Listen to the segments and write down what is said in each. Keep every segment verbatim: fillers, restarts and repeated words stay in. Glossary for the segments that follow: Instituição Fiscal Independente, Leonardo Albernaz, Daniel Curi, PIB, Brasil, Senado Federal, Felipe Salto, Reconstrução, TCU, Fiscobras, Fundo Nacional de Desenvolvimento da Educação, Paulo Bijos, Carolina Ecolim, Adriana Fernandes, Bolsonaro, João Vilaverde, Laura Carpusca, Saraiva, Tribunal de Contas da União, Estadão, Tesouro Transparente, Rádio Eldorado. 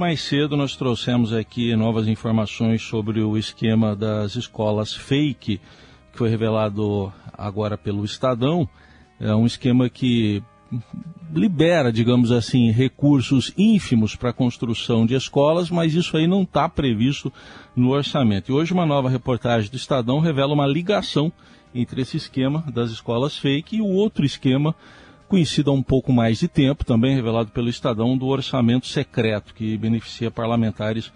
Mais cedo nós trouxemos aqui novas informações sobre o esquema das escolas fake, que foi revelado agora pelo Estadão. É um esquema que libera, digamos assim, recursos ínfimos para a construção de escolas, mas isso aí não está previsto no orçamento. E hoje uma nova reportagem do Estadão revela uma ligação entre esse esquema das escolas fake e o outro esquema conhecido há um pouco mais de tempo, também revelado pelo Estadão, do orçamento secreto, que beneficia parlamentares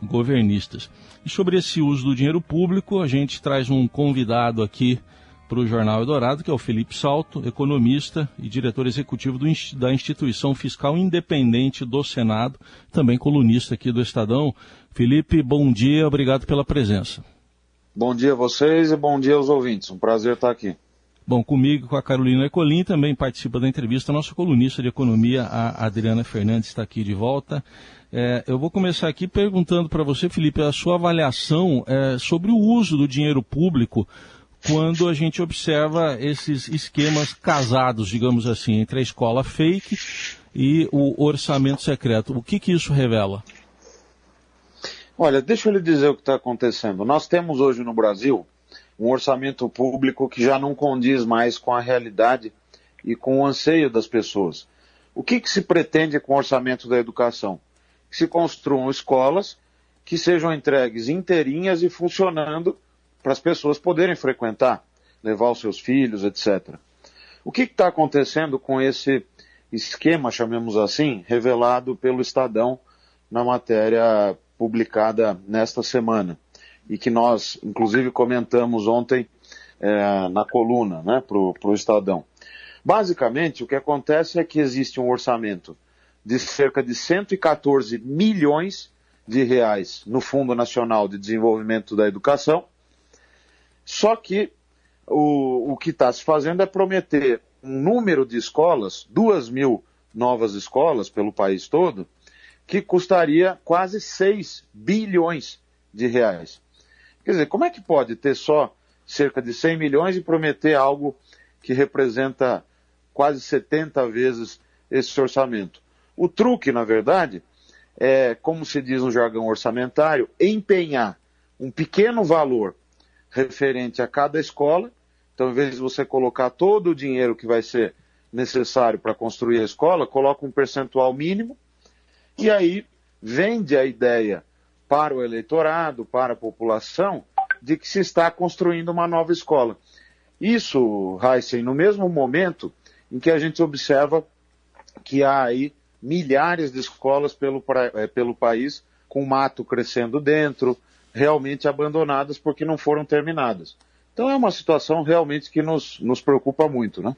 governistas. E sobre esse uso do dinheiro público, a gente traz um convidado aqui para o Jornal Eldorado, que é o Felipe Salto, economista e diretor executivo do, da Instituição Fiscal Independente do Senado, também colunista aqui do Estadão. Felipe, bom dia, obrigado pela presença. Bom dia a vocês e bom dia aos ouvintes, um prazer estar aqui. Bom, comigo, com a Carolina Ecolim, também participa da entrevista, nossa colunista de economia, a Adriana Fernandes, está aqui de volta. É, eu vou começar aqui perguntando para você, Felipe, a sua avaliação é, sobre o uso do dinheiro público quando a gente observa esses esquemas casados, digamos assim, entre a escola fake e o orçamento secreto. O que que isso revela? Olha, deixa eu lhe dizer o que está acontecendo. Nós temos hoje no Brasil um orçamento público que já não condiz mais com a realidade e com o anseio das pessoas. O que que se pretende com o orçamento da educação? Que se construam escolas que sejam entregues inteirinhas e funcionando para as pessoas poderem frequentar, levar os seus filhos, etcétera. O que está acontecendo com esse esquema, chamemos assim, revelado pelo Estadão na matéria publicada nesta semana? E que nós, inclusive, comentamos ontem é, na coluna, né, para o Estadão. Basicamente, o que acontece é que existe um orçamento de cerca de cento e quatorze milhões de reais no Fundo Nacional de Desenvolvimento da Educação, só que o, o que está se fazendo é prometer um número de escolas, duas mil novas escolas pelo país todo, que custaria quase seis bilhões de reais. Quer dizer, como é que pode ter só cerca de cem milhões e prometer algo que representa quase setenta vezes esse orçamento? O truque, na verdade, é, como se diz no jargão orçamentário, empenhar um pequeno valor referente a cada escola. Então, em vez de você colocar todo o dinheiro que vai ser necessário para construir a escola, coloca um percentual mínimo e aí vende a ideia para o eleitorado, para a população, de que se está construindo uma nova escola. Isso, Heisen, no mesmo momento em que a gente observa que há aí milhares de escolas pelo, pelo país, com mato crescendo dentro, realmente abandonadas porque não foram terminadas. Então é uma situação realmente que nos, nos preocupa muito, né?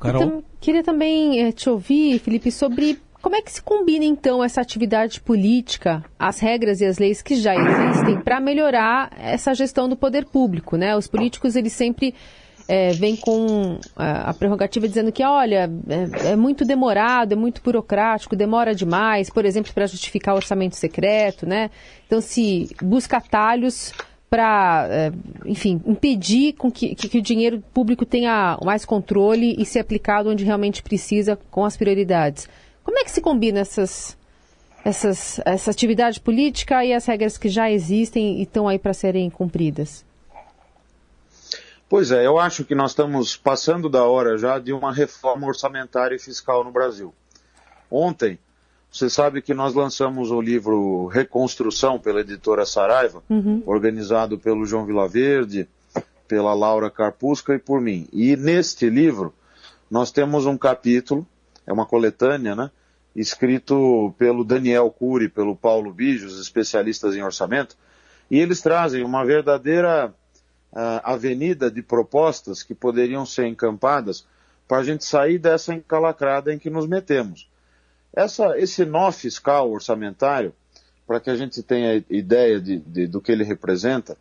Carol? Então, queria também é, te ouvir, Felipe, sobre... Como é que se combina, então, essa atividade política, as regras e as leis que já existem, para melhorar essa gestão do poder público, né? Os políticos, eles sempre é, vêm com a, a prerrogativa dizendo que, olha, é, é muito demorado, é muito burocrático, demora demais, por exemplo, para justificar o orçamento secreto, né? Então, se busca atalhos para, é, enfim, impedir com que, que, que o dinheiro público tenha mais controle e ser aplicado onde realmente precisa, com as prioridades. Como é que se combina essas, essas, essa atividade política e as regras que já existem e estão aí para serem cumpridas? Pois é, eu acho que nós estamos passando da hora já de uma reforma orçamentária e fiscal no Brasil. Ontem, você sabe que nós lançamos o livro Reconstrução pela editora Saraiva, uhum. organizado pelo João Vilaverde, pela Laura Carpusca e por mim. E neste livro nós temos um capítulo, é uma coletânea, né? Escrito pelo Daniel Curi, pelo Paulo Bijos, especialistas em orçamento, e eles trazem uma verdadeira uh, avenida de propostas que poderiam ser encampadas para a gente sair dessa encalacrada em que nos metemos. Essa, esse nó fiscal orçamentário, para que a gente tenha ideia de, de, do que ele representa,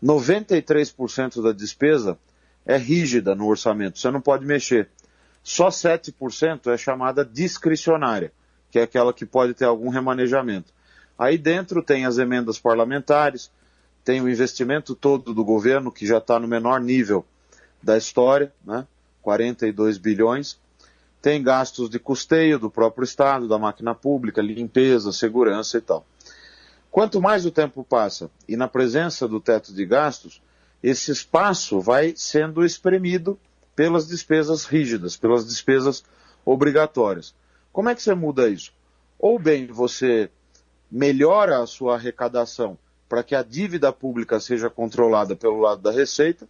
noventa e três por cento da despesa é rígida no orçamento, você não pode mexer. Só sete por cento é chamada discricionária, que é aquela que pode ter algum remanejamento. Aí dentro tem as emendas parlamentares, tem o investimento todo do governo, que já está no menor nível da história, né? quarenta e dois bilhões. Tem gastos de custeio do próprio Estado, da máquina pública, limpeza, segurança e tal. Quanto mais o tempo passa e na presença do teto de gastos, esse espaço vai sendo espremido pelas despesas rígidas, pelas despesas obrigatórias. Como é que você muda isso? Ou bem, você melhora a sua arrecadação para que a dívida pública seja controlada pelo lado da receita,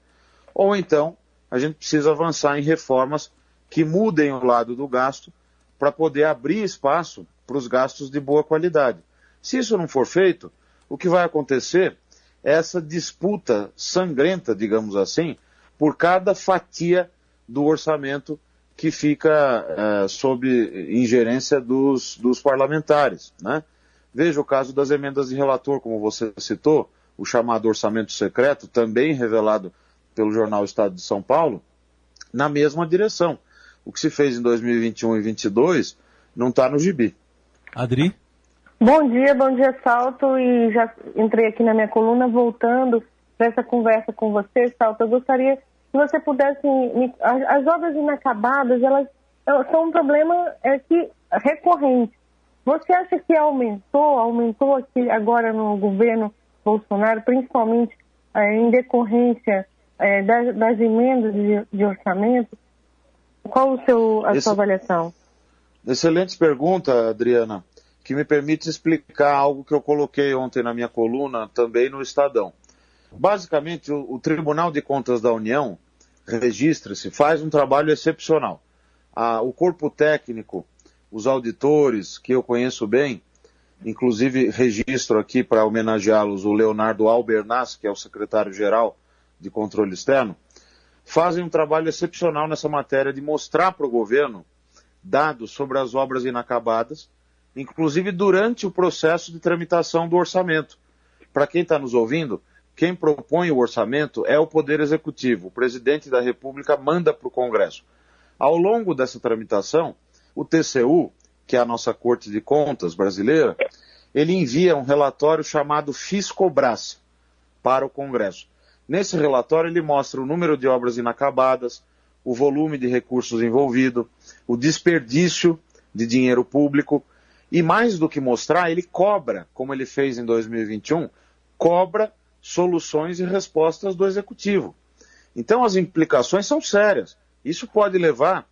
ou então a gente precisa avançar em reformas que mudem o lado do gasto para poder abrir espaço para os gastos de boa qualidade. Se isso não for feito, o que vai acontecer é essa disputa sangrenta, digamos assim, por cada fatia do orçamento que fica eh, sob ingerência dos, dos parlamentares, né? Veja o caso das emendas de relator, como você citou, o chamado orçamento secreto, também revelado pelo jornal Estado de São Paulo, na mesma direção. O que se fez em dois mil e vinte e um e dois mil e vinte e dois não está no gibi. Adri? Bom dia, bom dia, Salto, e já entrei aqui na minha coluna, voltando para essa conversa com você, Salto. Eu gostaria que você pudesse, me... as obras inacabadas, elas são um problema é, que recorrente. Você acha que aumentou, aumentou aqui agora no governo Bolsonaro, principalmente é, em decorrência é, das, das emendas de, de orçamento? Qual o seu, a Esse... sua avaliação? Excelente pergunta, Adriana, que me permite explicar algo que eu coloquei ontem na minha coluna, também no Estadão. Basicamente, o, o Tribunal de Contas da União, registra-se, faz um trabalho excepcional. Ah, o corpo técnico, os auditores, que eu conheço bem, inclusive registro aqui para homenageá-los o Leonardo Albernaz, que é o secretário-geral de Controle Externo, fazem um trabalho excepcional nessa matéria de mostrar para o governo dados sobre as obras inacabadas, inclusive durante o processo de tramitação do orçamento. Para quem está nos ouvindo, quem propõe o orçamento é o Poder Executivo. O Presidente da República manda para o Congresso. Ao longo dessa tramitação, o T C U, que é a nossa Corte de Contas brasileira, ele envia um relatório chamado Fiscobras para o Congresso. Nesse relatório ele mostra o número de obras inacabadas, o volume de recursos envolvido, o desperdício de dinheiro público. E mais do que mostrar, ele cobra, como ele fez em dois mil e vinte e um, cobra soluções e respostas do Executivo. Então as implicações são sérias. Isso pode levar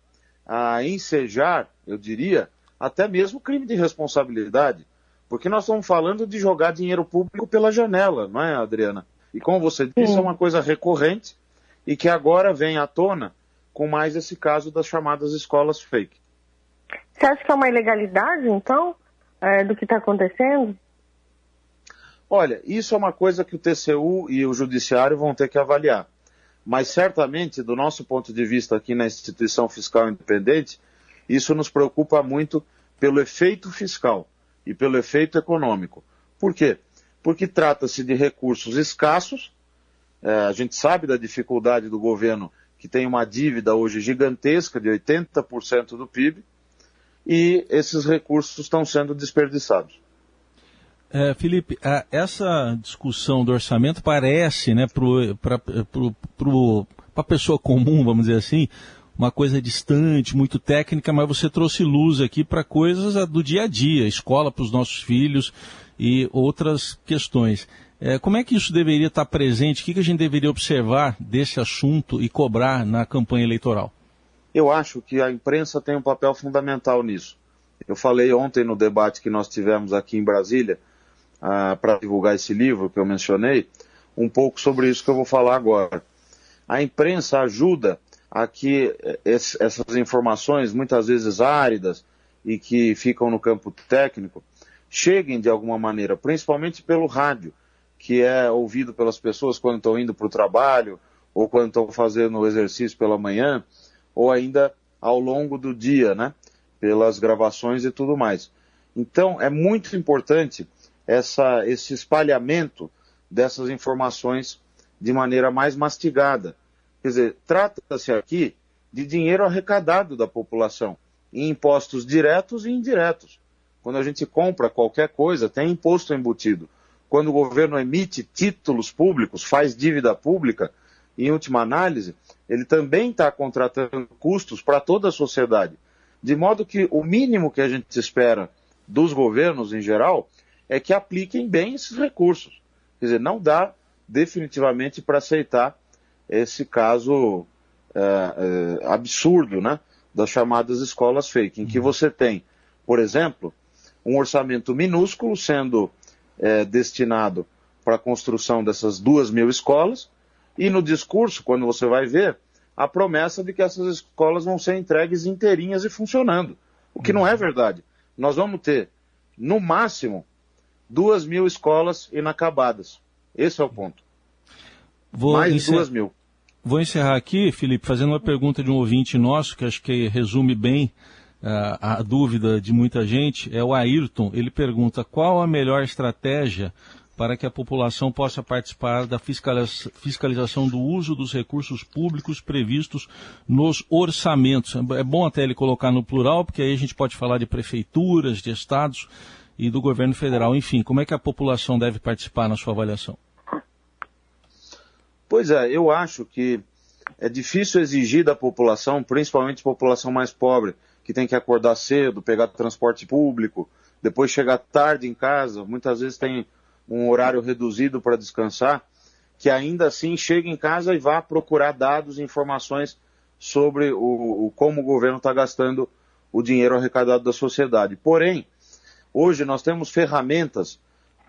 a ensejar, eu diria, até mesmo crime de responsabilidade. Porque nós estamos falando de jogar dinheiro público pela janela, não é, Adriana? E como você disse, é uma coisa recorrente e que agora vem à tona com mais esse caso das chamadas escolas fake. Você acha que é uma ilegalidade, então, é, do que está acontecendo? Olha, isso é uma coisa que o T C U e o Judiciário vão ter que avaliar. Mas, certamente, do nosso ponto de vista aqui na Instituição Fiscal Independente, isso nos preocupa muito pelo efeito fiscal e pelo efeito econômico. Por quê? Porque trata-se de recursos escassos. É, a gente sabe da dificuldade do governo, que tem uma dívida hoje gigantesca de oitenta por cento do P I B, e esses recursos estão sendo desperdiçados. É, Felipe, a, essa discussão do orçamento parece, né, para a pessoa comum, vamos dizer assim, uma coisa distante, muito técnica, mas você trouxe luz aqui para coisas do dia a dia, escola para os nossos filhos e outras questões. É, como é que isso deveria estar presente? O que, que a gente deveria observar desse assunto e cobrar na campanha eleitoral? Eu acho que a imprensa tem um papel fundamental nisso. Eu falei ontem no debate que nós tivemos aqui em Brasília, ah, para divulgar esse livro que eu mencionei, um pouco sobre isso que eu vou falar agora. A imprensa ajuda a que es, essas informações, muitas vezes áridas e que ficam no campo técnico, cheguem de alguma maneira, principalmente pelo rádio, que é ouvido pelas pessoas quando estão indo para o trabalho ou quando estão fazendo exercício pela manhã, ou ainda ao longo do dia, né? Pelas gravações e tudo mais. Então, é muito importante essa, esse espalhamento dessas informações de maneira mais mastigada. Quer dizer, trata-se aqui de dinheiro arrecadado da população, em impostos diretos e indiretos. Quando a gente compra qualquer coisa, tem imposto embutido. Quando o governo emite títulos públicos, faz dívida pública, em última análise, ele também está contratando custos para toda a sociedade. de modo que o mínimo que a gente espera dos governos em geral é que apliquem bem esses recursos. Quer dizer, não dá definitivamente para aceitar esse caso é, é, absurdo, né, das chamadas escolas fake, em que você tem, por exemplo, um orçamento minúsculo sendo é, destinado para a construção dessas duas mil escolas, e no discurso, quando você vai ver, a promessa de que essas escolas vão ser entregues inteirinhas e funcionando, o que não é verdade. Nós vamos ter, no máximo, duas mil escolas inacabadas. Esse é o ponto. Vou Mais encer... duas mil. Vou encerrar aqui, Felipe, fazendo uma pergunta de um ouvinte nosso, que acho que resume bem uh, a dúvida de muita gente, é o Ayrton. Ele pergunta qual a melhor estratégia para que a população possa participar da fiscalização do uso dos recursos públicos previstos nos orçamentos. É bom até ele colocar no plural, porque aí a gente pode falar de prefeituras, de estados e do governo federal. Enfim, como é que a população deve participar na sua avaliação? Pois é, eu acho que é difícil exigir da população, principalmente população mais pobre, que tem que acordar cedo, pegar transporte público, depois chegar tarde em casa, muitas vezes tem um horário reduzido para descansar, que ainda assim chega em casa e vá procurar dados e informações sobre o, o, como o governo está gastando o dinheiro arrecadado da sociedade. Porém, hoje nós temos ferramentas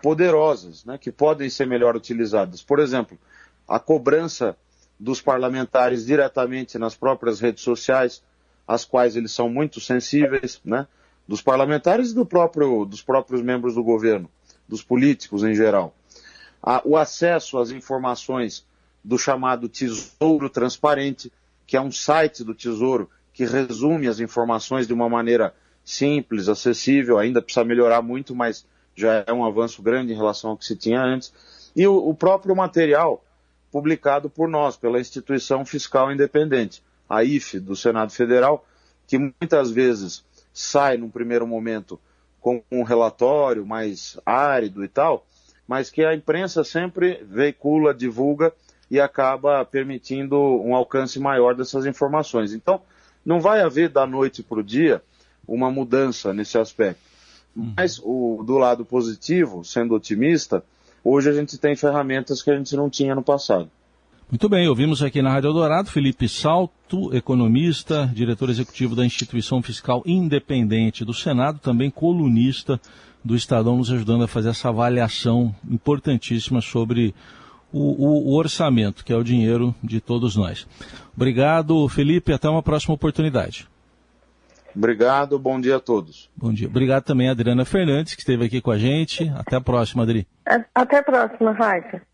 poderosas, né, que podem ser melhor utilizadas. Por exemplo, a cobrança dos parlamentares diretamente nas próprias redes sociais, às quais eles são muito sensíveis, né, dos parlamentares e do próprio, dos próprios membros do governo, dos políticos em geral. O acesso às informações do chamado Tesouro Transparente, que é um site do Tesouro que resume as informações de uma maneira simples, acessível, ainda precisa melhorar muito, mas já é um avanço grande em relação ao que se tinha antes. E o próprio material publicado por nós, pela Instituição Fiscal Independente, a I F E do Senado Federal, que muitas vezes sai num primeiro momento com um relatório mais árido e tal, mas que a imprensa sempre veicula, divulga e acaba permitindo um alcance maior dessas informações. Então, não vai haver da noite para o dia uma mudança nesse aspecto. Mas, o, do lado positivo, sendo otimista, hoje a gente tem ferramentas que a gente não tinha no passado. Muito bem, ouvimos aqui na Rádio Eldorado Felipe Salto, economista, diretor executivo da Instituição Fiscal Independente do Senado, também colunista do Estadão, nos ajudando a fazer essa avaliação importantíssima sobre o, o, o orçamento, que é o dinheiro de todos nós. Obrigado, Felipe, até uma próxima oportunidade. Obrigado, bom dia a todos. Bom dia. Obrigado também a Adriana Fernandes, que esteve aqui com a gente. Até a próxima, Adri. Até a próxima, Raíssa.